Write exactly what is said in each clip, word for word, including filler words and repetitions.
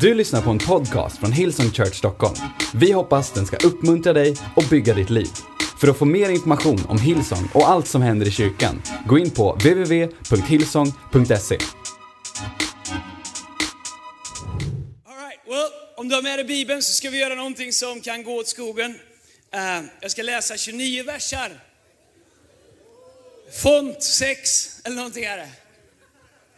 Du lyssnar på en podcast från Hillsong Church Stockholm. Vi hoppas den ska uppmuntra dig och bygga ditt liv. För att få mer information om Hillsong och allt som händer i kyrkan, gå in på double-u double-u double-u dot hillsong dot se. All right, well, om du har med dig Bibeln så ska vi göra någonting som kan gå åt skogen. Uh, jag ska läsa tjugonio versar. Font sex eller någonting är det.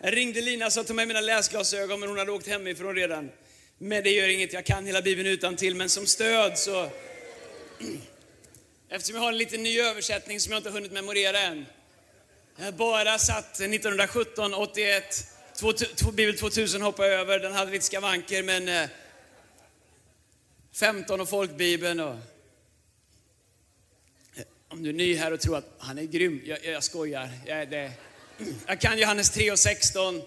Jag ringde Lina och sa till mig mina läsglasögon, men hon hade åkt hemifrån redan. Men det gör inget, jag kan hela Bibeln utan till, men som stöd så... Eftersom jag har en liten ny översättning som jag inte hunnit memorera än. Jag bara satt nittonhundrasjutton, åttioett, två, Bibel tvåtusen hoppade över. Den hade lite skavanker, men femton och folkbibeln. Och... Om du är ny här och tror att han är grym, jag, jag skojar, jag, det... Jag kan Johannes tre och sexton.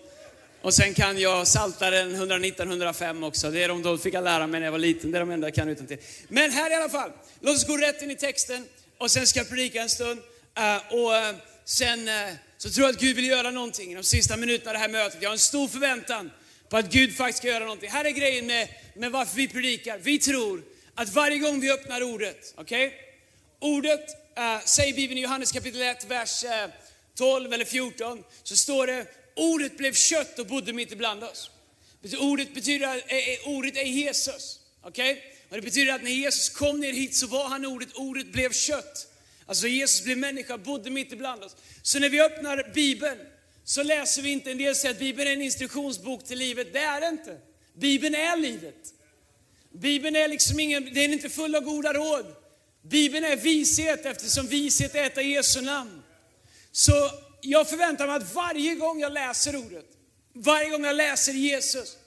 Och sen kan jag Saltaren hundranitton hundra fem också. Det är de då fick jag lära mig när jag var liten. Det är de enda jag kan utan till. Men här i alla fall, låt oss gå rätt in i texten. Och sen ska jag predika en stund. Och sen så tror jag att Gud vill göra någonting i de sista minuterna av det här mötet. Jag har en stor förväntan på att Gud faktiskt ska göra någonting. Här är grejen med, med varför vi predikar. Vi tror att varje gång vi öppnar ordet, okej? Okay? Ordet, äh, säger Bibeln i Johannes kapitel ett, vers... Äh, tolv eller fjorton, så står det: ordet blev kött och bodde mitt ibland oss. Ordet betyder, ordet är Jesus. Okej? Okay? Och det betyder att när Jesus kom ner hit så var han ordet, ordet blev kött. Alltså Jesus blev människa, bodde mitt ibland oss. Så när vi öppnar Bibeln så läser vi inte en del säger att Bibeln är en instruktionsbok till livet. Det är det inte. Bibeln är livet. Bibeln är liksom ingen, det är inte full av goda råd. Bibeln är vishet, eftersom vishet är ett av Jesu namn. Så jag förväntar mig att varje gång jag läser ordet, varje gång jag läser Jesus,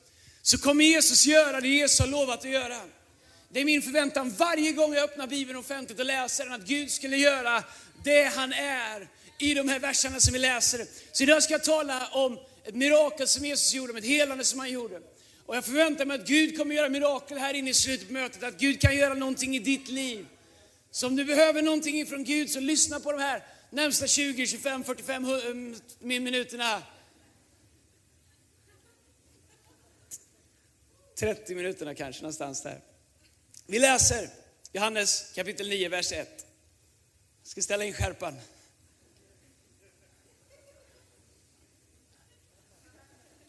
så kommer Jesus göra det Jesus har lovat att göra. Det är min förväntan varje gång jag öppnar Bibeln offentligt och läser den, att Gud skulle göra det han är i de här verserna som vi läser. Så idag ska jag tala om ett mirakel som Jesus gjorde, om ett helande som han gjorde. Och jag förväntar mig att Gud kommer göra mirakel här inne i slutet på mötet, att Gud kan göra någonting i ditt liv. Så om du behöver någonting ifrån Gud, så lyssna på de här närmsta tjugo, tjugofem, fyrtiofem minuterna. trettio minuterna kanske, någonstans där. Vi läser Johannes kapitel nio, vers ett. Jag ska ställa in skärpan.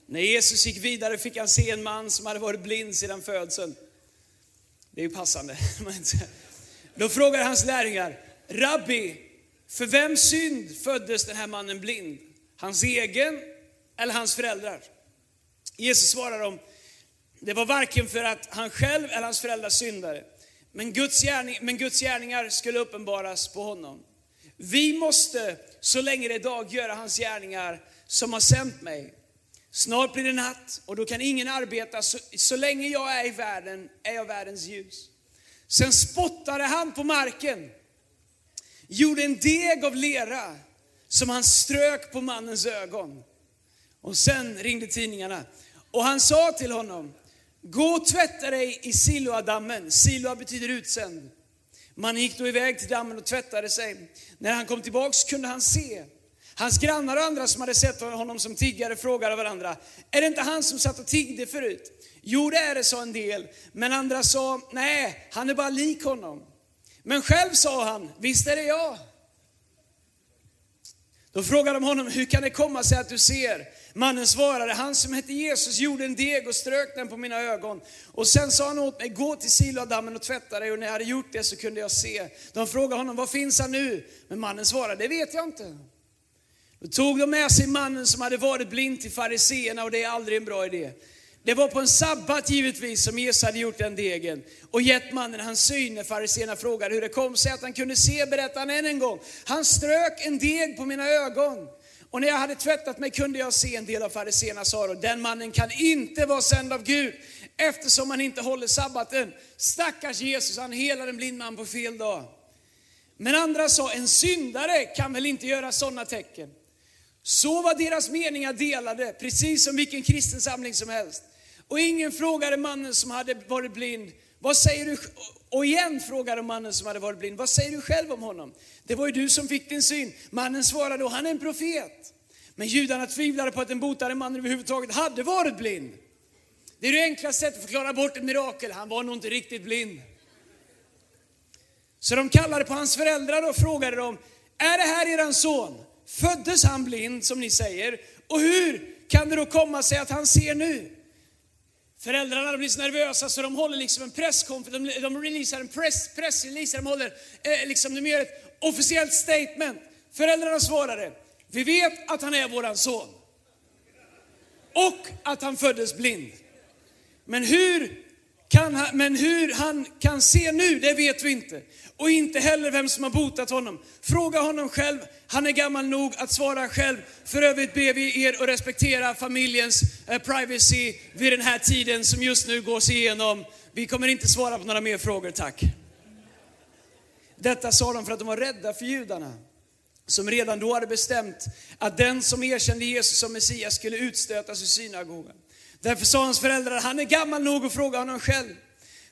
När Jesus gick vidare fick han se en man som hade varit blind sedan födseln. Det är ju passande. Då frågar hans lärjungar: Rabbi, för vems synd föddes den här mannen blind? Hans egen eller hans föräldrar? Jesus svarar dem: det var varken för att han själv eller hans föräldrar syndade, men Guds gärning, men Guds gärningar skulle uppenbaras på honom. Vi måste så länge det är dag göra hans gärningar som har sänt mig. Snart blir det natt och då kan ingen arbeta. Så, så länge jag är i världen är jag världens ljus. Sen spottade han på marken, gjorde en deg av lera som han strök på mannens ögon. Och sen ringde tidningarna. Och han sa till honom: gå och tvätta dig i Siloadammen. Siloa betyder utsänd. Man gick då iväg till dammen och tvättade sig. När han kom tillbaks kunde han se. Hans grannar och andra som hade sett honom som tiggare frågade varandra: är det inte han som satt och tiggde förut? Jo, det är det, sa en del. Men andra sa: nej, han är bara lik honom. Men själv sa han: visst är det jag. Då frågade de honom: hur kan det komma sig att du ser? Mannen svarade: han som hette Jesus gjorde en deg och strök den på mina ögon. Och sen sa han åt mig: gå till Siloadammen och tvätta dig. Och när jag hade gjort det så kunde jag se. De frågade honom: var finns han nu? Men mannen svarade: det vet jag inte. Då tog de med sig mannen som hade varit blind till fariseerna, och det är aldrig en bra idé. Det var på en sabbat givetvis som Jesus hade gjort den degen och gett mannen hans syn. När fariseerna frågade hur det kom sig att han kunde se, berättade han än en gång: han strök en deg på mina ögon. Och när jag hade tvättat mig kunde jag se. En del av fariseerna sa då: den mannen kan inte vara sänd av Gud, eftersom han inte håller sabbaten. Stackars Jesus, han helade en blind man på fel dag. Men andra sa: en syndare kan väl inte göra sådana tecken. Så var deras meningar delade, precis som vilken kristen samling som helst. Och ingen frågade mannen som hade varit blind: vad säger du? Och igen frågade mannen som hade varit blind: vad säger du själv om honom? Det var ju du som fick din syn. Mannen svarade då: han är en profet. Men judarna tvivlade på att den botade mannen överhuvudtaget hade varit blind. Det är det enklaste sättet att förklara bort ett mirakel. Han var nog inte riktigt blind. Så de kallade på hans föräldrar och frågade dem: är det här eran son? Föddes han blind som ni säger? Och hur kan det då komma sig att han ser nu? Föräldrarna blir så nervösa så de håller liksom en presskonferens. De, de releasar en press, pressrelease. De håller eh, liksom, de gör ett officiellt statement. Föräldrarna svarade: vi vet att han är våran son. Och att han föddes blind. Men hur, kan han, men hur han kan se nu, det vet vi inte. Och inte heller vem som har botat honom. Fråga honom själv. Han är gammal nog att svara själv. För övrigt ber vi er att respektera familjens eh, privacy vid den här tiden som just nu går sig igenom. Vi kommer inte svara på några mer frågor, tack. Detta sa de för att de var rädda för judarna, som redan då hade bestämt att den som erkände Jesus som Messias skulle utstötas ur synagogan. Därför sa hans föräldrar: han är gammal nog att fråga honom själv.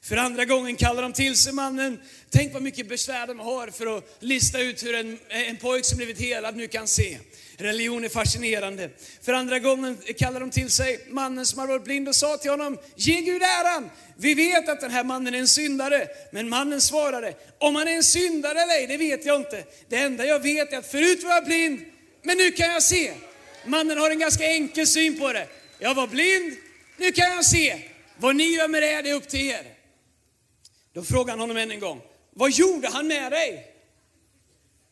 För andra gången kallar de till sig mannen. Tänk vad mycket besvär de har för att lista ut hur en, en pojk som blivit helad nu kan se. Religion är fascinerande. För andra gången kallar de till sig mannen som har varit blind och sa till honom: ge Gud äran. Vi vet att den här mannen är en syndare. Men mannen svarade: om han är en syndare eller ej, det vet jag inte. Det enda jag vet är att förut var jag blind, men nu kan jag se. Mannen har en ganska enkel syn på det. Jag var blind, nu kan jag se. Vad ni gör med det, det är upp till er. Då frågade han honom än en gång: vad gjorde han med dig?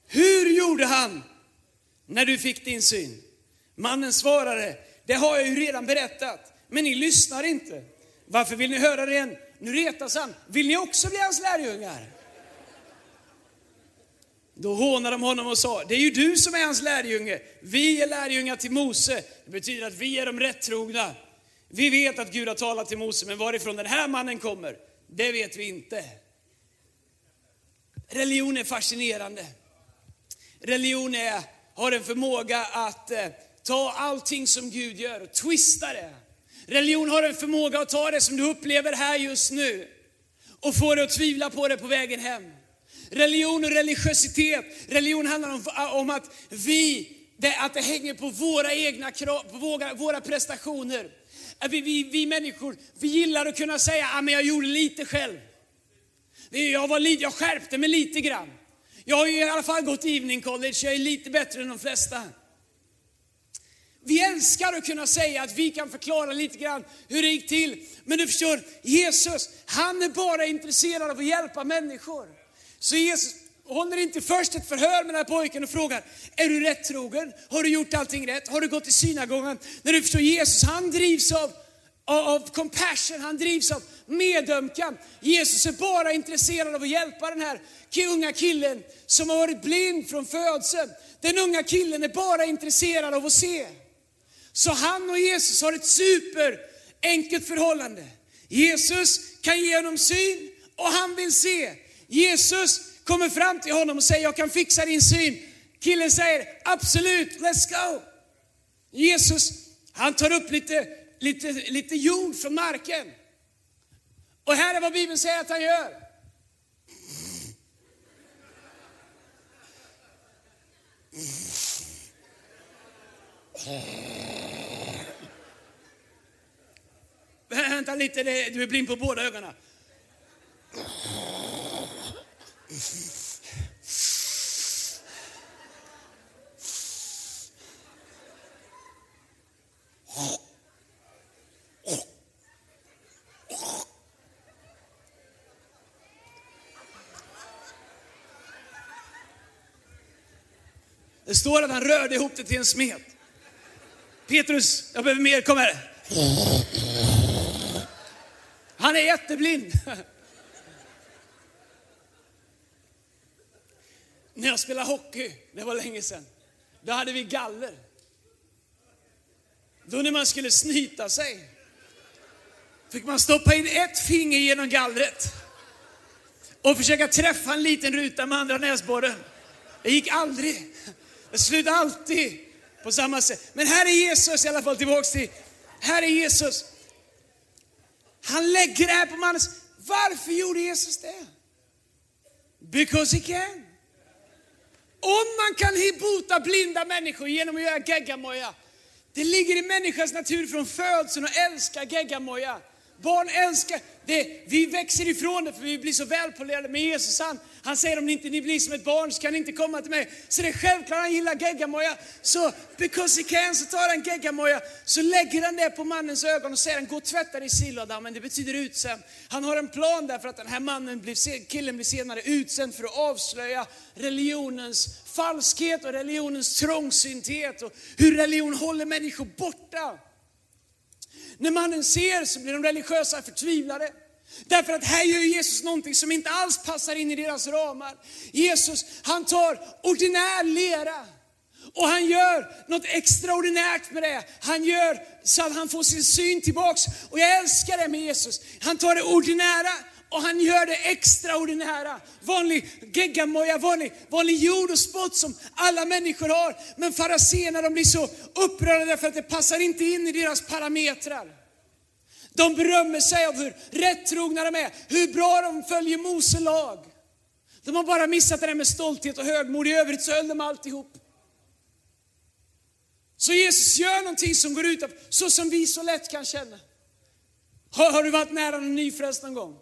Hur gjorde han när du fick din syn? Mannen svarade: det har jag ju redan berättat, men ni lyssnar inte. Varför vill ni höra det igen? Nu retas han. Vill ni också bli hans lärjungar? Då hånade de honom och sa: det är ju du som är hans lärjunge. Vi är lärjungar till Mose. Det betyder att vi är de rättrogna. Vi vet att Gud har talat till Mose, men varifrån den här mannen kommer, det vet vi inte. Religion är fascinerande. Religion är, har en förmåga att eh, ta allting som Gud gör och twista det. Religion har en förmåga att ta det som du upplever här just nu och få dig att tvivla på det på vägen hem. Religion och religiositet. Religion handlar om, om att vi, det, att det hänger på våra egna krav, på våra, våra prestationer. Vi, vi, vi människor, vi gillar att kunna säga: ah, men jag gjorde lite själv. Jag, var, jag skärpte mig lite grann. Jag har ju i alla fall gått evening college. Jag är lite bättre än de flesta. Vi älskar att kunna säga att vi kan förklara lite grann hur det gick till. Men du förstår, Jesus, han är bara intresserad av att hjälpa människor. Så Jesus håller inte först ett förhör med den här pojken och frågar: är du rätt trogen? Har du gjort allting rätt? Har du gått i synagogan? När du förstår, Jesus, han drivs av, av, av compassion. Han drivs av medömkan. Jesus är bara intresserad av att hjälpa den här unga killen som har varit blind från födseln. Den unga killen är bara intresserad av att se. Så han och Jesus har ett superenkelt förhållande. Jesus kan ge honom syn och han vill se. Jesus kommer fram till honom och säger: jag kan fixa din syn. Killen säger: absolut, let's go. Jesus, han tar upp lite, lite, lite jord från marken. Och här är vad Bibeln säger att han gör. Vänta lite, du är blind på båda ögonen. Det står att han rörde ihop det till en smet. Petrus, jag behöver mer, kom här. Han är jätteblind. När jag spelade hockey, det var länge sedan, då hade vi galler. Då när man skulle snyta sig fick man stoppa in ett finger genom gallret och försöka träffa en liten ruta med andra näsborren. Det gick aldrig. Det slutade alltid på samma sätt. Men här är Jesus i alla fall tillbaka till. Här är Jesus. Han lägger det här på mannen. Varför gjorde Jesus det? Because he can. Om man kan bota blinda människor genom att göra geggamoja. Det ligger i människans natur från födseln att älska geggamoja. barn älskar det. Vi växer ifrån det för vi blir så välpolerade med Jesus. Han, han säger om ni inte ni blir som ett barn så kan ni inte komma till mig. Så det är självklart han gillar geggamoja. Så because he can så tar han geggamoja. Så lägger han det på mannens ögon och säger han gå och tvätta dig i Siloadammen. Det betyder utsänd. Han har en plan därför att den här mannen blir, killen blir senare utsänd för att avslöja religionens falskhet och religionens trångsynthet. Och hur religion håller människor borta. När mannen ser så blir de religiösa förtvivlade. Därför att här gör Jesus någonting som inte alls passar in i deras ramar. Jesus, han tar ordinär lera. Och han gör något extraordinärt med det. Han gör så att han får sin syn tillbaks. Och jag älskar det med Jesus. Han tar det ordinära. Och han gör det extraordinära. Vanlig geggamoja, vanlig, vanlig jord och spott som alla människor har. Men fariséerna, de blir så upprörda för att det passar inte in i deras parametrar. De berömmer sig av hur rättrogna de är. Hur bra de följer Mose lag. De har bara missat det där med stolthet och högmod. I övrigt så höll de alltihop. Så Jesus gör någonting som går ut av, så som vi så lätt kan känna. Har, har du varit nära en nyfrälst någon gång?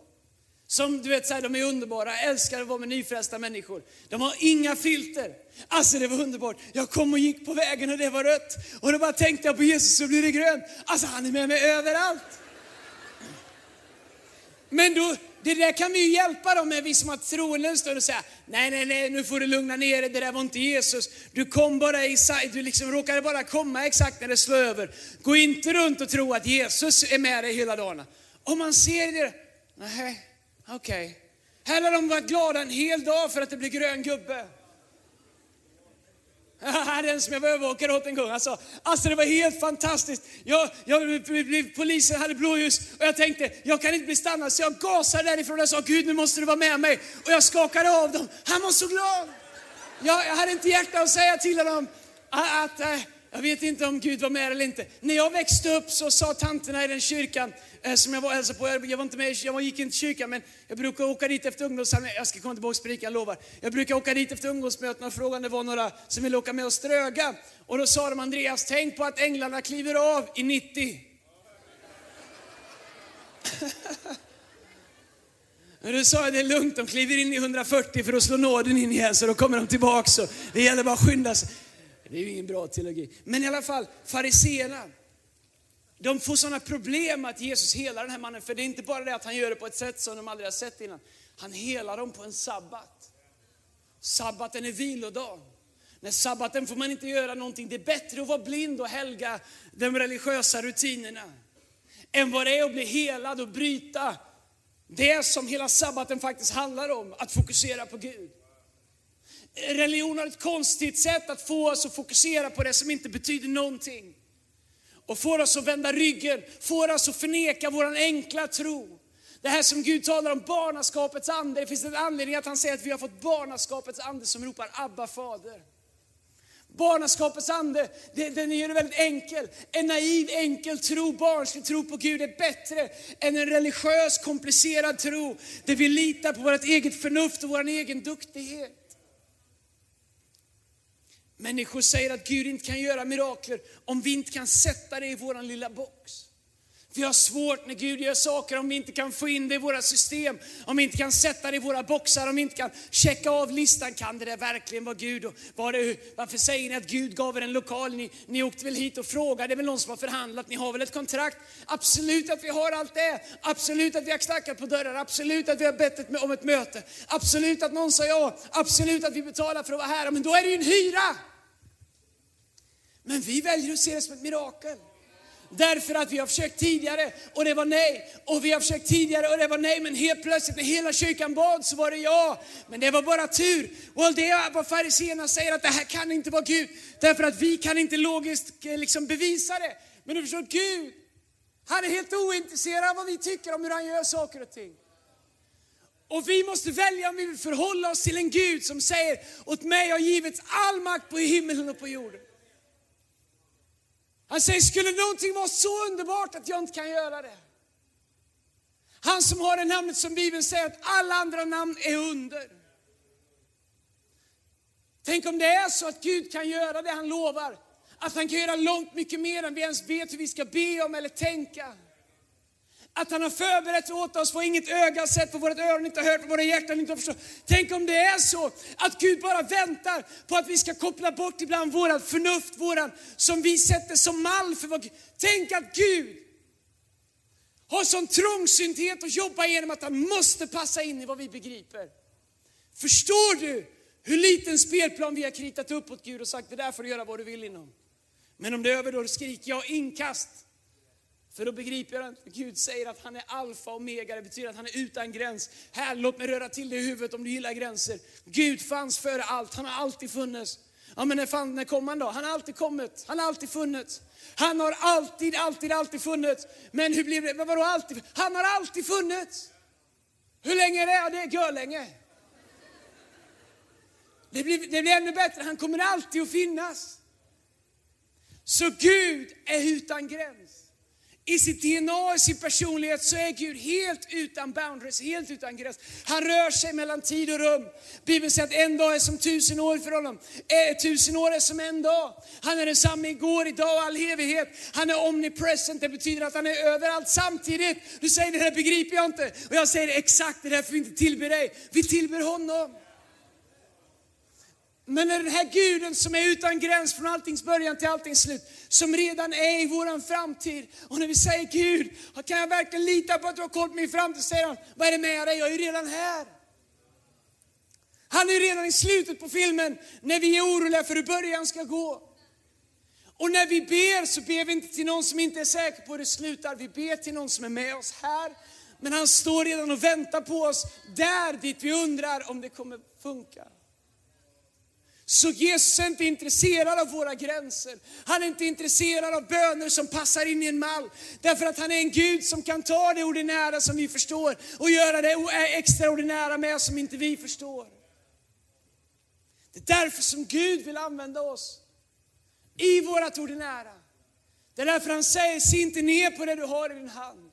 Som du vet så här, de är underbara. Jag älskar att vara med nyfrälsta människor. De har inga filter. Alltså det var underbart. Jag kom och gick på vägen och det var rött. Och då bara tänkte jag på Jesus så blir det grönt. Alltså han är med mig överallt. Men då, det där kan vi ju hjälpa dem med. Vi som har troende står och säger nej, nej, nej, nu får du lugna ner dig. Det där var inte Jesus. Du kom bara i du liksom råkade bara komma exakt när det slår över. Gå inte runt och tro att Jesus är med dig hela dagen. Om man ser det, nej. Okej. Okay. Här har de varit glada en hel dag för att det blir grön gubbe. Den som jag var övervakare åt en gång. Alltså, alltså det var helt fantastiskt. Jag, jag, polisen hade blåljus och jag tänkte, jag kan inte bli stannad. Så jag gasade därifrån och sa, Gud nu måste du vara med mig. Och jag skakade av dem. Han var så glad. Jag, jag hade inte hjärta att säga till dem att... att jag vet inte om Gud var med eller inte. När jag växte upp så sa tanterna i den kyrkan eh, som jag var hälsa på. Jag var inte med, jag gick inte till kyrkan, men jag brukar åka dit efter ungdomssamlingar. Jag ska komma tillbaka och sprika, jag lovar. Jag brukar åka dit efter ungdomsmöten och frågan det var några som ville åka med och ströga. Och då sa de, Andreas, tänk på att änglarna kliver av i nittio. Men då sa jag, det är lugnt, de kliver in i hundrafyrtio för att slå nåden in igen. Så då kommer de tillbaka så det gäller bara att skynda sig. Det är ju ingen bra teologi. Men i alla fall, fariséerna. De får sådana problem att Jesus helar den här mannen. För det är inte bara det att han gör det på ett sätt som de aldrig har sett innan. Han helar dem på en sabbat. Sabbaten är vilodag. När sabbaten får man inte göra någonting. Det är bättre att vara blind och helga de religiösa rutinerna. Än vad det är att bli helad och bryta. Det som hela sabbaten faktiskt handlar om. Att fokusera på Gud. Religion har ett konstigt sätt att få oss att fokusera på det som inte betyder någonting. Och får oss att vända ryggen. Får oss att förneka vår enkla tro. Det här som Gud talar om, barnaskapets ande. Det finns en anledning att han säger att vi har fått barnaskapets ande som ropar Abba, Fader. Barnaskapets ande, den är ju väldigt enkel. En naiv, enkel tro, barnslig tro på Gud är bättre än en religiös, komplicerad tro. Där vi litar på vårt eget förnuft och vår egen duktighet. Människor säger att Gud inte kan göra mirakler om vi inte kan sätta det i våran lilla box. Vi har svårt när Gud gör saker om vi inte kan få in det i våra system. Om vi inte kan sätta det i våra boxar. Om vi inte kan checka av listan. Kan det där verkligen vara Gud? Och var det, varför säger ni att Gud gav er en lokal? Ni, ni åkte väl hit och frågade. Det är väl någon som har förhandlat. Ni har väl ett kontrakt? Absolut att vi har allt det. Absolut att vi har knackat på dörrar. Absolut att vi har bett om ett möte. Absolut att någon sa ja. Absolut att vi betalar för att vara här. Men då är det ju en hyra. Men vi väljer att se det som ett mirakel. Därför att vi har försökt tidigare och det var nej. Och vi har försökt tidigare och det var nej. Men helt plötsligt när hela kyrkan bad så var det ja. Men det var bara tur. Och det är vad fariséerna säger att det här kan inte vara Gud. Därför att vi kan inte logiskt liksom bevisa det. Men du förstår, Gud, han är helt ointresserad av vad vi tycker om hur han gör saker och ting. Och vi måste välja om vi vill förhålla oss till en Gud som säger åt mig har givits all makt på himmelen och på jorden. Han säger, skulle någonting vara så underbart att jag inte kan göra det? Han som har det namnet som Bibeln säger att alla andra namn är under. Tänk om det är så att Gud kan göra det han lovar. Att han kan göra långt mycket mer än vi ens vet hur vi ska be om eller tänka. att han har förberett åt oss, vad inget öga sett, vad vårt öron inte hört, vad våra hjärtan inte förstått. Tänk om det är så att Gud bara väntar på att vi ska koppla bort ibland vårat förnuft, våran, som vi sätter som mall för vad. Tänk att Gud har sån trångsynthet att jobba genom att han måste passa in i vad vi begriper. Förstår du hur liten spelplan vi har kritat upp åt Gud och sagt, det där får du göra vad du vill inom. Men om det är över då skriker jag inkast. För då begriper jag att Gud säger att han är alfa och omega. Det betyder att han är utan gräns. Här, låt mig röra till dig i huvudet om du gillar gränser. Gud fanns före allt. Han har alltid funnits. Ja, men när, fan, när kom han då? Han har alltid kommit. Han har alltid funnits. Han har alltid, alltid, alltid funnits. Men hur blev det? Men vadå alltid? Han har alltid funnits. Hur länge är det? Ja, det är gör länge. Det blir, det blir ännu bättre. Han kommer alltid att finnas. Så Gud är utan gräns. I sitt D N A, i sin personlighet så är Gud helt utan boundaries, helt utan gräns. Han rör sig mellan tid och rum. Bibeln säger att en dag är som tusen år för honom. Eh, tusen år är som en dag. Han är densamma igår, idag och all evighet. Han är omnipresent, det betyder att han är överallt samtidigt. Du säger, det här begriper jag inte. Och jag säger, exakt, det här får vi inte tillbe dig. Vi tillber honom. Men den här guden som är utan gräns från alltings början till alltings slut. Som redan är i våran framtid. Och när vi säger Gud, kan jag verkligen lita på att du har koll på min framtid? Säger han, vad är det med dig? Jag är ju redan här. Han är ju redan i slutet på filmen. När vi är oroliga för hur början ska gå. Och när vi ber så ber vi inte till någon som inte är säker på hur det slutar. Vi ber till någon som är med oss här. Men han står redan och väntar på oss. Där dit vi undrar om det kommer funka. Så Jesus är inte intresserad av våra gränser. Han är inte intresserad av böner som passar in i en mall. Därför att han är en Gud som kan ta det ordinära som vi förstår. Och göra det extraordinära med som inte vi förstår. Det är därför som Gud vill använda oss. I vårat ordinära. Det är därför han säger, se inte ner på det du har i din hand.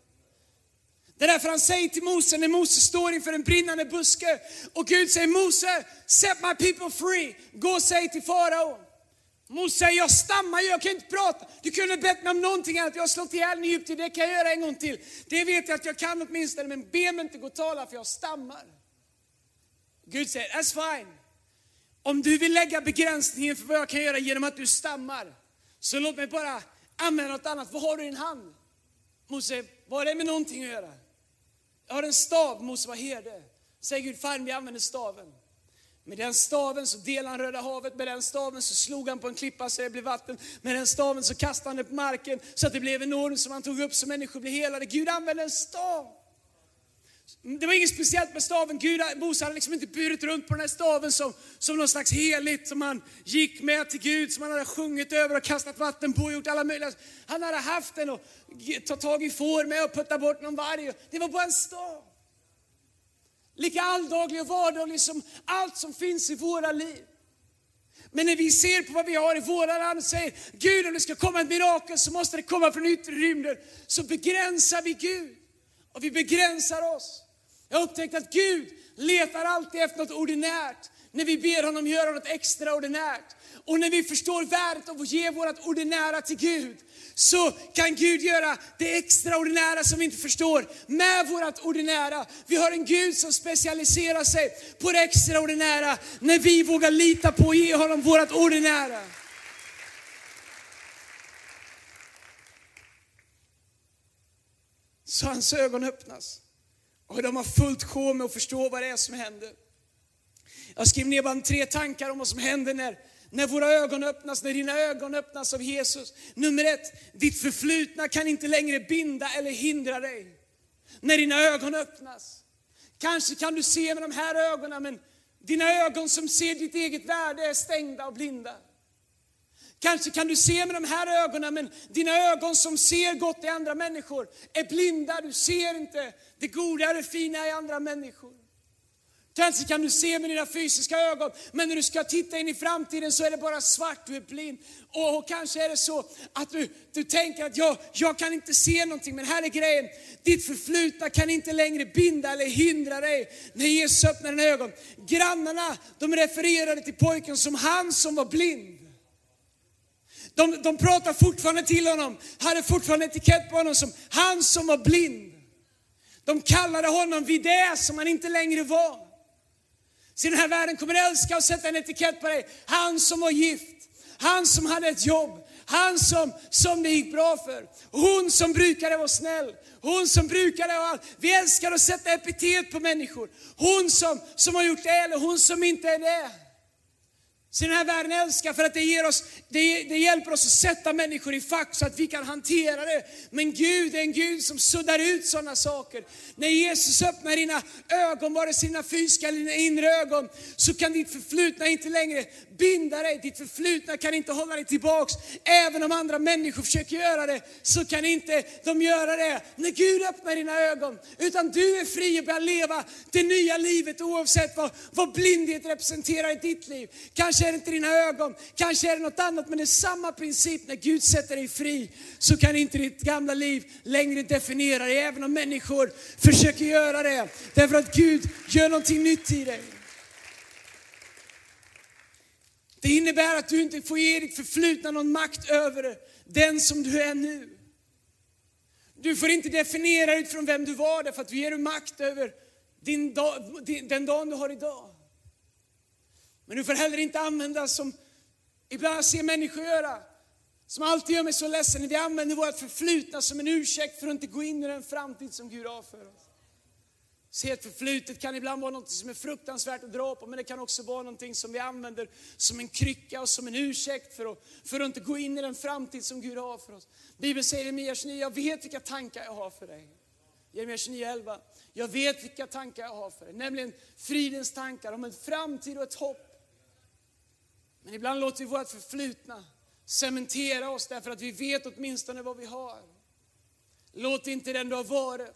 Det är därför han säger till Mose, när Mose står inför en brinnande buske. Och Gud säger, Mose, set my people free. Gå och säg till farao. Mose säger, jag stammar, jag kan inte prata. Du kunde bett mig om någonting annat. Jag har slått ihjäl en egyptier, det kan jag göra en gång till. Det vet jag att jag kan åtminstone, men be mig inte gå och tala för jag stammar. Gud säger, that's fine. Om du vill lägga begränsningen för vad jag kan göra genom att du stammar. Så låt mig bara använda något annat. Vad har du i din hand? Mose säger, vad är det med någonting att göra? Jag har en stav, Mose var herde. Säger Gud, fan vi använder staven. Med den staven så delade han Röda havet. Med den staven så slog han på en klippa så det blev vatten. Med den staven så kastade han det på marken så att det blev en orm som han tog upp så människor blev helade. Gud använde en stav. Det var inget speciellt med staven. Gud, Mose hade liksom inte burit runt på den här staven som, som någon slags heligt som han gick med till Gud. Som han hade sjungit över och kastat vatten på och gjort alla möjliga. Han hade haft den och tagit tag i får med och puttat bort någon varg. Det var bara en stav. Lika alldaglig och vardaglig som allt som finns i våra liv. Men när vi ser på vad vi har i våra land och säger Gud, om det ska komma ett mirakel så måste det komma från yttre rymden. Så begränsar vi Gud. Och vi begränsar oss. Jag har upptäckt att Gud letar alltid efter något ordinärt. När vi ber honom göra något extraordinärt. Och när vi förstår värdet av att ge vårt ordinära till Gud. Så kan Gud göra det extraordinära som vi inte förstår. Med vårt ordinära. Vi har en Gud som specialiserar sig på det extraordinära. När vi vågar lita på och ge honom vårt ordinära. Så hans ögon öppnas. Och de har fullt sjå med att förstå vad det är som händer. Jag skriver ner bara tre tankar om vad som händer när, när våra ögon öppnas. När dina ögon öppnas av Jesus. Nummer ett, ditt förflutna kan inte längre binda eller hindra dig. När dina ögon öppnas. Kanske kan du se med de här ögonen, men dina ögon som ser ditt eget värde är stängda och blinda. Kanske kan du se med de här ögonen, men dina ögon som ser gott i andra människor är blinda. Du ser inte det goda och det fina i andra människor. Kanske kan du se med dina fysiska ögon, men när du ska titta in i framtiden så är det bara svart, du är blind. Och, och kanske är det så att du, du tänker att jag, jag kan inte se någonting, men här är grejen. Ditt förflutna kan inte längre binda eller hindra dig när Jesus öppnar dina ögon. Grannarna, de refererade till pojken som han som var blind. De, de pratar fortfarande till honom. Hade fortfarande etikett på honom som han som var blind. De kallade honom vid det som han inte längre var. Så den här världen kommer älska och sätta en etikett på dig. Han som var gift. Han som hade ett jobb. Han som, som det gick bra för. Hon som brukade vara snäll. Hon som brukade vara allt. Vi älskar att sätta epitet på människor. Hon som, som har gjort det eller hon som inte är det. Så den här världen älskar för att det, ger oss, det, det hjälper oss att sätta människor i fack så att vi kan hantera det. Men Gud är en Gud som suddar ut sådana saker. När Jesus öppnar dina ögon, vare sig dina fysiska eller dina inre ögon, så kan ditt förflutna inte längre binda dig. Ditt förflutna kan inte hålla dig tillbaks. Även om andra människor försöker göra det, så kan inte de göra det. När Gud öppnar dina ögon, utan du är fri och börjar leva det nya livet oavsett vad, vad blindhet representerar i ditt liv. Kanske är det inte dina ögon, kanske är det något annat, men det är samma princip. När Gud sätter dig fri så kan inte ditt gamla liv längre definiera dig, även om människor försöker göra det, därför att Gud gör någonting nytt i dig. Det innebär att du inte får ge ditt förflutna någon makt över den som du är nu. Du får inte definiera utifrån vem du var, därför att du ger makt över din dag, din, den dagen du har idag. Men du får heller inte använda, som ibland ser människor göra, som alltid gör mig så ledsen. Vi använder vårt förflutna som en ursäkt för att inte gå in i den framtid som Gud har för oss. Se, ett förflutet kan ibland vara något som är fruktansvärt att dra på, men det kan också vara någonting som vi använder som en krycka och som en ursäkt för att, för att inte gå in i den framtid som Gud har för oss. Bibeln säger i Jeremia tjugonio, jag vet vilka tankar jag har för dig. Jeremia tjugonio elva, jag vet vilka tankar jag har för dig. Nämligen fridens tankar om en framtid och ett hopp. Men ibland låter vi vårt förflutna cementera oss, därför att vi vet åtminstone vad vi har. Låt inte den du har varit,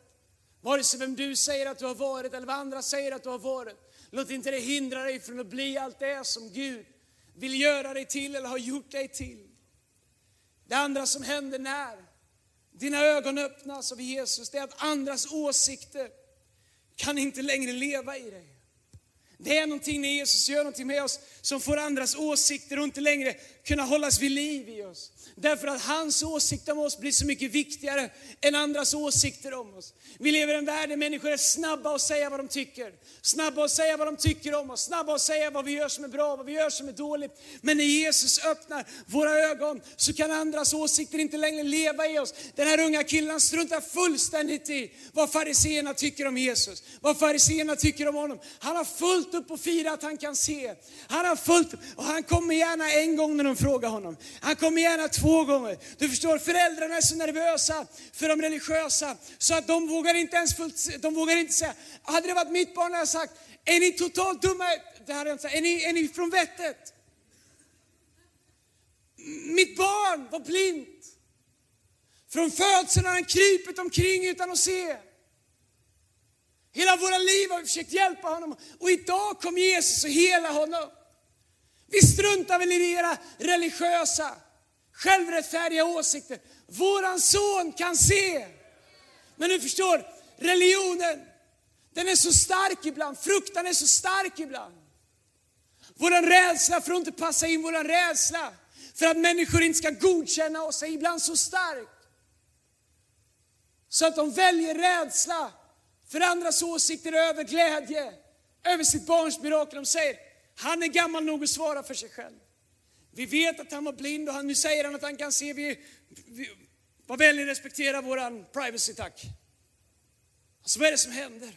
vare sig vem du säger att du har varit eller vad andra säger att du har varit, låt inte det hindra dig från att bli allt det som Gud vill göra dig till eller har gjort dig till. Det andra som händer när dina ögon öppnas av Jesus, det är att andras åsikter kan inte längre leva i dig. Det är någonting när Jesus gör någonting med oss som får andras åsikter och inte längre kunna hållas vid liv i oss. Därför att hans åsikter om oss blir så mycket viktigare än andras åsikter om oss. Vi lever i en värld där människor är snabba att säga vad de tycker. Snabba att säga vad de tycker om oss. Snabba att säga vad vi gör som är bra, vad vi gör som är dåligt. Men när Jesus öppnar våra ögon så kan andras åsikter inte längre leva i oss. Den här unga killen struntar fullständigt i vad fariseerna tycker om Jesus. Vad fariseerna tycker om honom. Han har fullt upp och fira att han kan se. Han har fullt upp, och han kommer gärna en gång när de frågar honom. Han kommer gärna två gånger. Du förstår, föräldrarna är så nervösa för de religiösa så att de vågar inte ens fullt, de vågar inte säga, hade det varit mitt barn hade jag sagt, är ni totalt dumma? Det hade jag inte sagt. Är ni, är ni från vettet? Mitt barn var blind. Från födseln har han krypit omkring utan att se. Hela våra liv har vi försökt hjälpa honom. Och idag kom Jesus och hela honom. Vi struntar väl i era religiösa, självrättfärdiga åsikter. Våran son kan se. Men du förstår, religionen, den är så stark ibland. Fruktan är så stark ibland. Våran rädsla för att inte passa in, våran rädsla för att människor inte ska godkänna oss är ibland så stark. Så att de väljer rädsla för andras åsikter över glädje, över sitt barns mirakel. De säger, han är gammal nog att svara för sig själv. Vi vet att han var blind och han, nu säger han att han kan se. Vi, vi var väldigt respektera våran privacy, tack. Alltså vad är det som händer?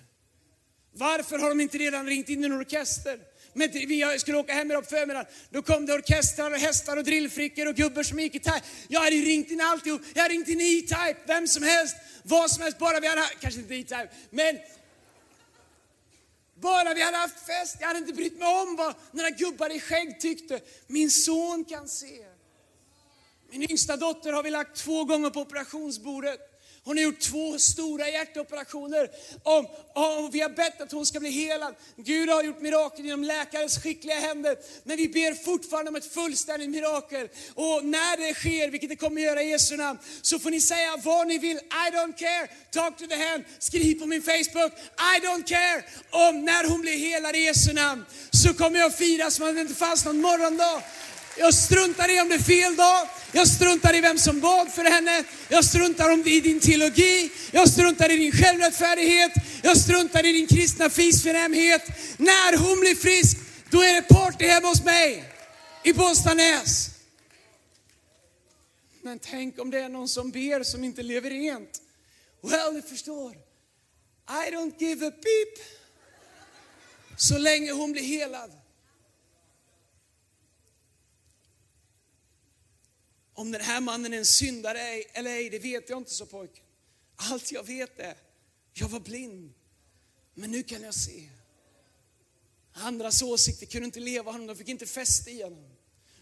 Varför har de inte redan ringt in en orkester? Men vi skulle åka hem idag på förmiddagen. Då kom det orkestrar och hästar och drillfrickor och gubbar som gick i type. Jag hade ju ringt in alltihop. Jag hade ringt in E-Type, vem som helst, vad som helst. Bara vi hade, kanske inte E-Type, men bara vi hade haft fest. Jag hade inte brytt mig om vad några gubbar i skägg tyckte. Min son kan se. Min yngsta dotter har vi lagt två gånger på operationsbordet. Hon har gjort två stora hjärtoperationer. Om, om vi har bett att hon ska bli helad. Gud har gjort mirakel genom läkares skickliga händer. Men vi ber fortfarande om ett fullständigt mirakel. Och när det sker, vilket det kommer att göra i Jesu namn, så får ni säga vad ni vill. I don't care. Talk to the hand. Skriv på min Facebook. I don't care. Om när hon blir helad i Jesu namn så kommer jag att fira som att det inte fanns någon morgondag. Jag struntar i om det är fel dag. Jag struntar i vem som bad för henne. Jag struntar i din teologi. Jag struntar i din självrättfärdighet. Jag struntar i din kristna fisförnämhet. När hon blir frisk, då är det party hemma hos mig. I Båstadnäs. Men tänk om det är någon som ber som inte lever rent. Well, du förstår. I don't give a peep. Så länge hon blir helad. Om den här mannen är en syndare eller ej, det vet jag inte, så pojken. Allt jag vet är, jag var blind. Men nu kan jag se. Andras åsikter kunde inte leva honom, de fick inte fäste i honom.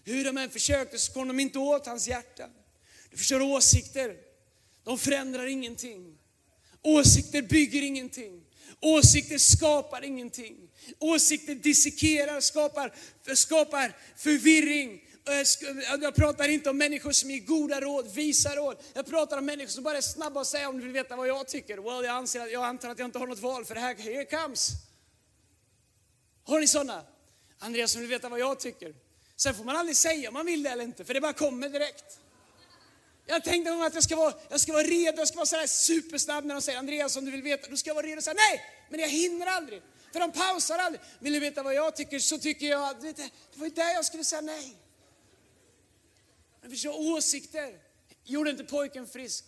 Hur de än försökte så kom de inte åt hans hjärta. Du förstår, åsikter, de förändrar ingenting. Åsikter bygger ingenting. Åsikter skapar ingenting. Åsikter dissekerar, skapar, skapar förvirring. Jag pratar inte om människor som ger goda råd, visa råd. Jag pratar om människor som bara är snabba och säger om du vill veta vad jag tycker. Well, jag, anser att, jag antar att jag inte har något val för det här. Here comes. Har ni sådana? Andreas som vill veta vad jag tycker. Sen får man aldrig säga om man vill det eller inte, för det bara kommer direkt. Jag tänkte om att jag ska vara, jag ska vara redo, jag ska vara så här supersnabb när de säger Andreas om du vill veta. Du ska vara redo och säga nej, men jag hinner aldrig. För de pausar aldrig. Vill du veta vad jag tycker så tycker jag. Det var ju där jag skulle säga nej. Men förstår, åsikter gjorde inte pojken frisk.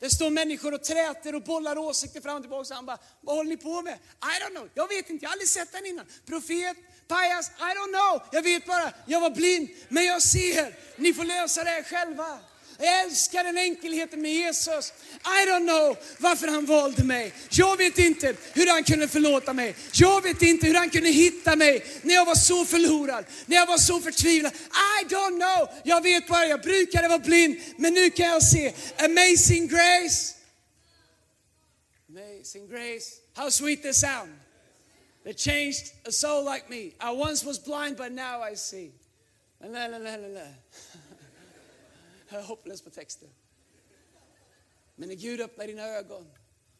Det står människor och träter och bollar åsikter fram och tillbaka. Så han bara, vad håller ni på med? I don't know. Jag vet inte, jag har aldrig sett den innan. Profet, pajas, I don't know. Jag vet bara, jag var blind. Men jag ser, ni får lösa det själva. Jag älskar den enkelheten med Jesus. I don't know varför han valde mig. Jag vet inte hur han kunde förlåta mig. Jag vet inte hur han kunde hitta mig när jag var så förlorad. När jag var så förtvivlad. I don't know. Jag vet bara, jag brukade vara blind. Men nu kan jag se. Amazing grace. Amazing grace. How sweet the sound. That changed a soul like me. I once was blind, but now I see. La, la, la, la, la. Jag är hopplös på texten. Men när Gud öppnar dina ögon,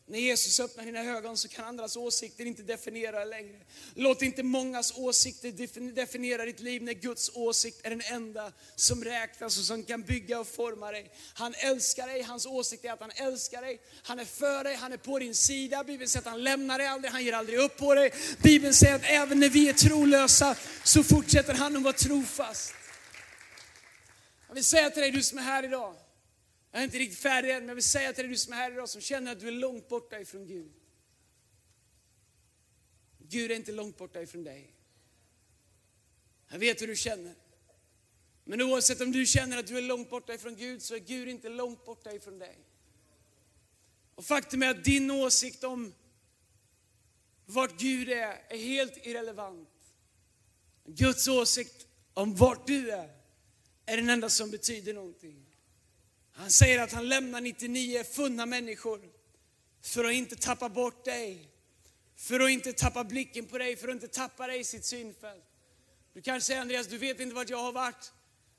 när Jesus öppnar dina ögon, så kan andras åsikter inte definiera längre. Låt inte mångas åsikter definiera ditt liv när Guds åsikt är den enda som räknas och som kan bygga och forma dig. Han älskar dig, hans åsikt är att han älskar dig. Han är för dig, han är på din sida. Bibeln säger att han lämnar dig aldrig, han ger aldrig upp på dig. Bibeln säger att även när vi är trolösa så fortsätter han att vara trofast. Jag vill säga till dig, du som är här idag. Jag är inte riktigt färdig än, men jag vill säga till dig, du som är här idag, som känner att du är långt borta ifrån Gud. Gud är inte långt borta ifrån dig. Jag vet hur du känner. Men oavsett om du känner att du är långt borta ifrån Gud, så är Gud inte långt borta ifrån dig. Och faktum är att din åsikt om vart Gud är, är helt irrelevant. Guds åsikt om vart du är, är den enda som betyder någonting. Han säger att han lämnar nittionio funna människor för att inte tappa bort dig. För att inte tappa blicken på dig. För att inte tappa dig i sitt synfält. Du kanske säger, Andreas, du vet inte vart jag har varit.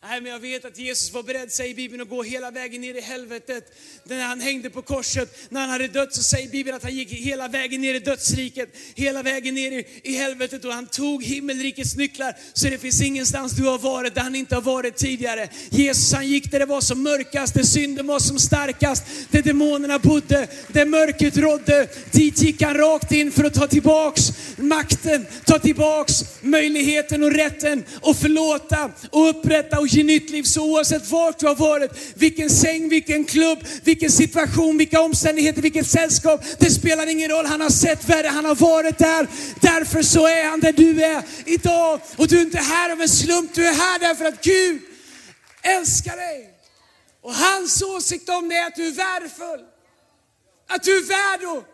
Nej, men jag vet att Jesus var beredd, säger Bibeln, att gå hela vägen ner i helvetet. När han hängde på korset, när han hade dött, så säger Bibeln att han gick hela vägen ner i dödsriket. Hela vägen ner i, i helvetet, och han tog himmelrikets nycklar. Så det finns ingenstans du har varit där han inte har varit tidigare. Jesus, han gick där det var som mörkast, där synden var som starkast, där demonerna bodde, där mörkret rådde. Dit gick han rakt in för att ta tillbaks makten, ta tillbaks möjligheten och rätten, och förlåta och upprätta och i nytt liv. Så oavsett vart du har varit, vilken säng, vilken klubb, vilken situation, vilka omständigheter, vilket sällskap, det spelar ingen roll. Han har sett värre, han har varit där. Därför så är han där du är idag. Och du är inte här av en slump, du är här därför att Gud älskar dig. Och hans åsikt om det är att du är värdefull. Att du är värd att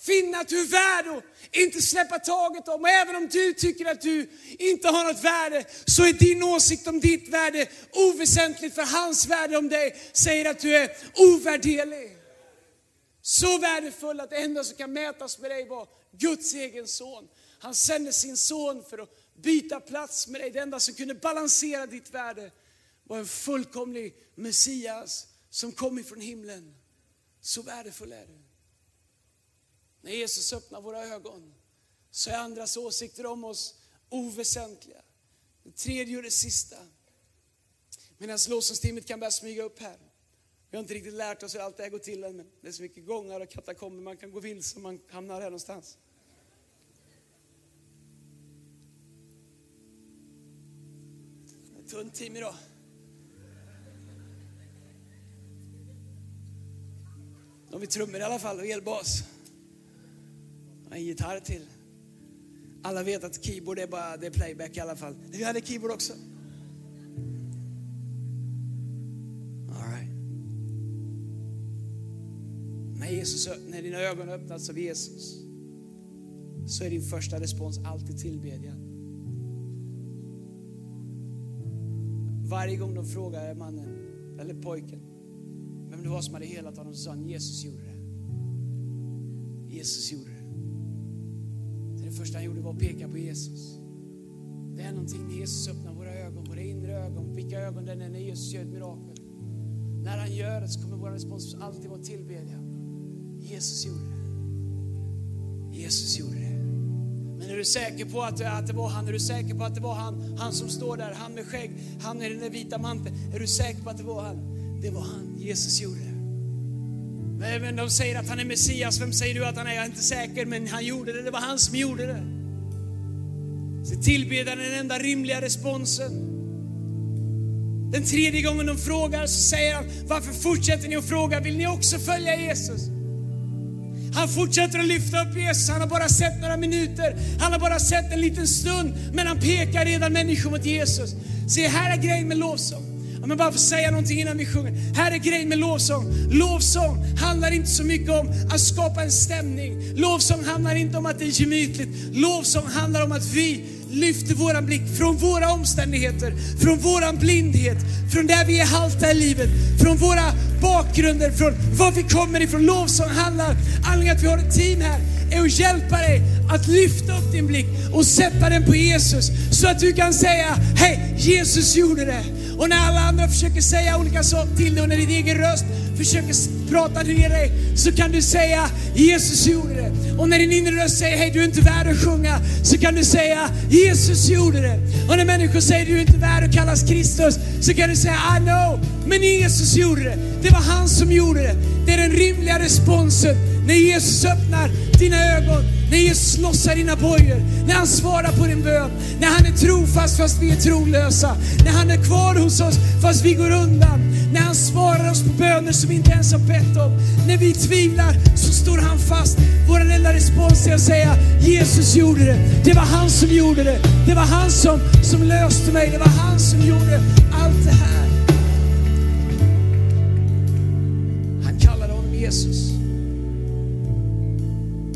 finna, att du är värd att inte släppa taget om. Och även om du tycker att du inte har något värde, så är din åsikt om ditt värde oväsentligt, för hans värde om dig säger att du är ovärderlig. Så värdefull att det enda som kan mätas med dig var Guds egen son. Han sände sin son för att byta plats med dig. Det enda som kunde balansera ditt värde var en fullkomlig Messias som kom ifrån himlen. Så värdefull är du. När Jesus öppnar våra ögon så är andras åsikter om oss oväsentliga. Det tredje och det sista Medan lovsångsteamet kan börja smyga upp här. Vi har inte riktigt lärt oss hur allt det här går till än, men det är så mycket gångar och katakomber. Man kan gå vilse om man hamnar här någonstans. Det är tunn tid idag. De vi trummor i alla fall och elbas. Och en gitarr till. Alla vet att keyboard är bara det är playback i alla fall. Vi hade keyboard också. Jesus, när dina ögon öppnas av Jesus så är din första respons alltid tillbedjan. Varje gång de frågar mannen eller pojken vem det var som hade helat honom, så sa han, Jesus gjorde det. Jesus gjorde det. Så det första han gjorde var att peka på Jesus. Det är någonting när Jesus öppnar våra ögon, våra inre ögon, vilka ögon den är när Jesus gör ett mirakel. När han gör det så kommer vår respons alltid vara tillbedjan. Jesus gjorde det. Jesus gjorde det. Men är du säker på att, att det var han? Är du säker på att det var han? Han som står där, han med skägg, han i den där vita manteln. Är du säker på att det var han? Det var han. Jesus gjorde det. Men, men de säger att han är Messias. Vem säger du att han är? Jag är inte säker, men han gjorde det. Det var han som gjorde det. Så tillbedjan är den enda rimliga responsen. Den tredje gången de frågar så säger han, varför fortsätter ni att fråga? Vill ni också följa Jesus? Han fortsätter att lyfta upp Jesus. Han har bara sett några minuter. Han har bara sett en liten stund. Men han pekar redan människor mot Jesus. Se, här är grejen med lovsång. Om jag bara får säga någonting innan vi sjunger. Här är grejen med lovsång. Lovsång handlar inte så mycket om att skapa en stämning. Lovsång handlar inte om att det är gemytligt. Lovsång handlar om att vi lyfter våran blick från våra omständigheter, från våran blindhet, från där vi är halta i livet, från våra bakgrunder, från var vi kommer ifrån. Lovsång handlar, anledningen att vi har ett team här är att hjälpa dig att lyfta upp din blick och sätta den på Jesus, så att du kan säga, hej, Jesus gjorde det. Och när alla andra försöker säga olika saker till dig, och när din egen röst försöker prata till dig, så kan du säga, Jesus gjorde det. Och när din inre röst säger, hej, du är inte värd att sjunga, så kan du säga, Jesus gjorde det. Och när människor säger, du är inte värd att kallas Kristus, så kan du säga, I know, men Jesus gjorde det. Det var han som gjorde det. Det är den rimliga responsen när Jesus öppnar dina ögon, när Jesus lossar dina bojor, när han svarar på din bön, när han är trofast fast vi är trolösa, när han är kvar hos oss fast vi går undan, när han svarar oss på böner som vi inte ens har bett om, när vi tvivlar så står han fast. Vår enda respons är att säga, Jesus gjorde det. Det var han som gjorde det. Det var han som, som löste mig. Det var han som gjorde allt det här. Han kallade honom Jesus.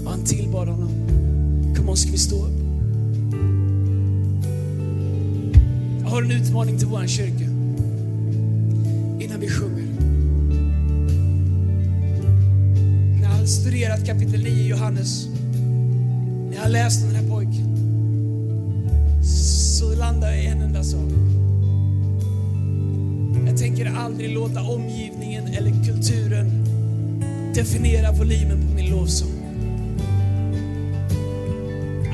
Och han tillbad honom. Kom on, ska vi stå upp? Jag har en utmaning till vår kyrka. Innan vi sjunger. När jag har studerat kapitel nio i Johannes. När jag har läst om den här pojken. Så landar jag i en enda sak. Jag tänker aldrig låta omgivningen eller kulturen definiera volymen på min lovsång.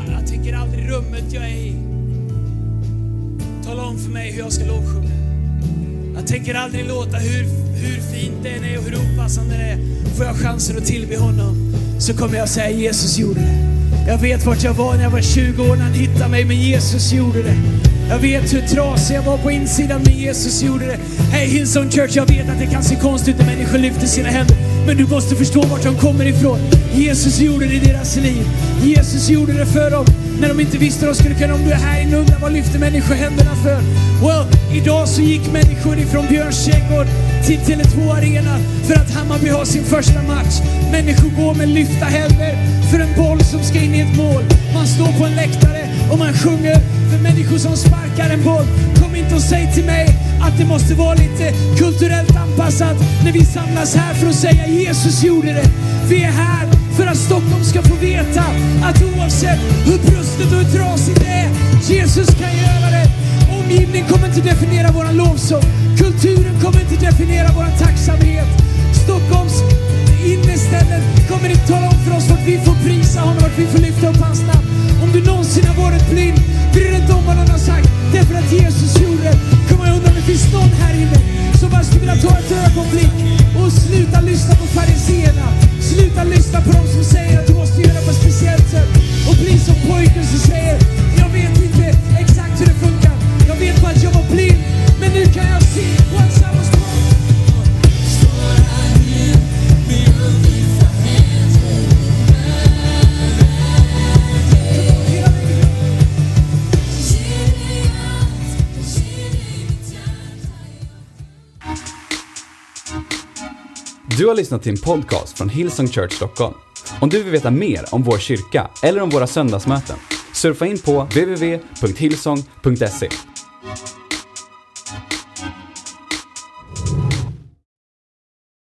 Jag tänker aldrig rummet jag är i tala om för mig hur jag ska lovsjunga. Jag tänker aldrig låta hur, hur fint det är och hur opassande det är. Får jag chansen att tillbe honom, så kommer jag säga, Jesus gjorde det. Jag vet vart jag var när jag var tjugo år när han hittade mig, men Jesus gjorde det. Jag vet hur trasig jag var på insidan, men Jesus gjorde det. Hej Hillsong Church, jag vet att det kan se konstigt ut när människor lyfter sina händer, men du måste förstå vart de kommer ifrån. Jesus gjorde det i deras liv. Jesus gjorde det för dem när de inte visste de skulle kunna. Om du är här inne, undrar vad lyfter människor händerna för? Well, idag så gick människor ifrån Björns Tjegård till Tele två Arena för att Hammarby har sin första match. Människor går med lyfta händer för en boll som ska in i ett mål. Man står på en läktare och man sjunger för människor som sparkar en boll. Kom inte och säg till mig att det måste vara lite kulturellt anpassat när vi samlas här för att säga, Jesus gjorde det. Vi är här för att Stockholm ska få veta att oavsett hur brustet och hur trasigt det är, Jesus kan göra det. Omgivningen kommer inte definiera våran lovsång. Kulturen kommer inte definiera våran tacksamhet. Stockholms inneställen kommer inte tala om för oss vart vi får prisa honom, vart vi får lyfta upp hans namn. Om du någonsin har varit blind, bryr dig inte om vad någon har sagt, därför att Jesus gjorde det. Kommer jag undra om det finns någon här inne lyssna på dem som säger att du måste göra på ett speciellt sätt. Och bli som pojken som säger, jag vet inte exakt hur det funkar. Jag vet bara att jag var blind, men nu kan jag se på en samma språk. Står här in, med undvisa hands with my hand. Du har lyssnat till en podcast från Hillsong Church Stockholm. Om du vill veta mer om vår kyrka eller om våra söndagsmöten, surfa in på w w w punkt hillsong punkt se.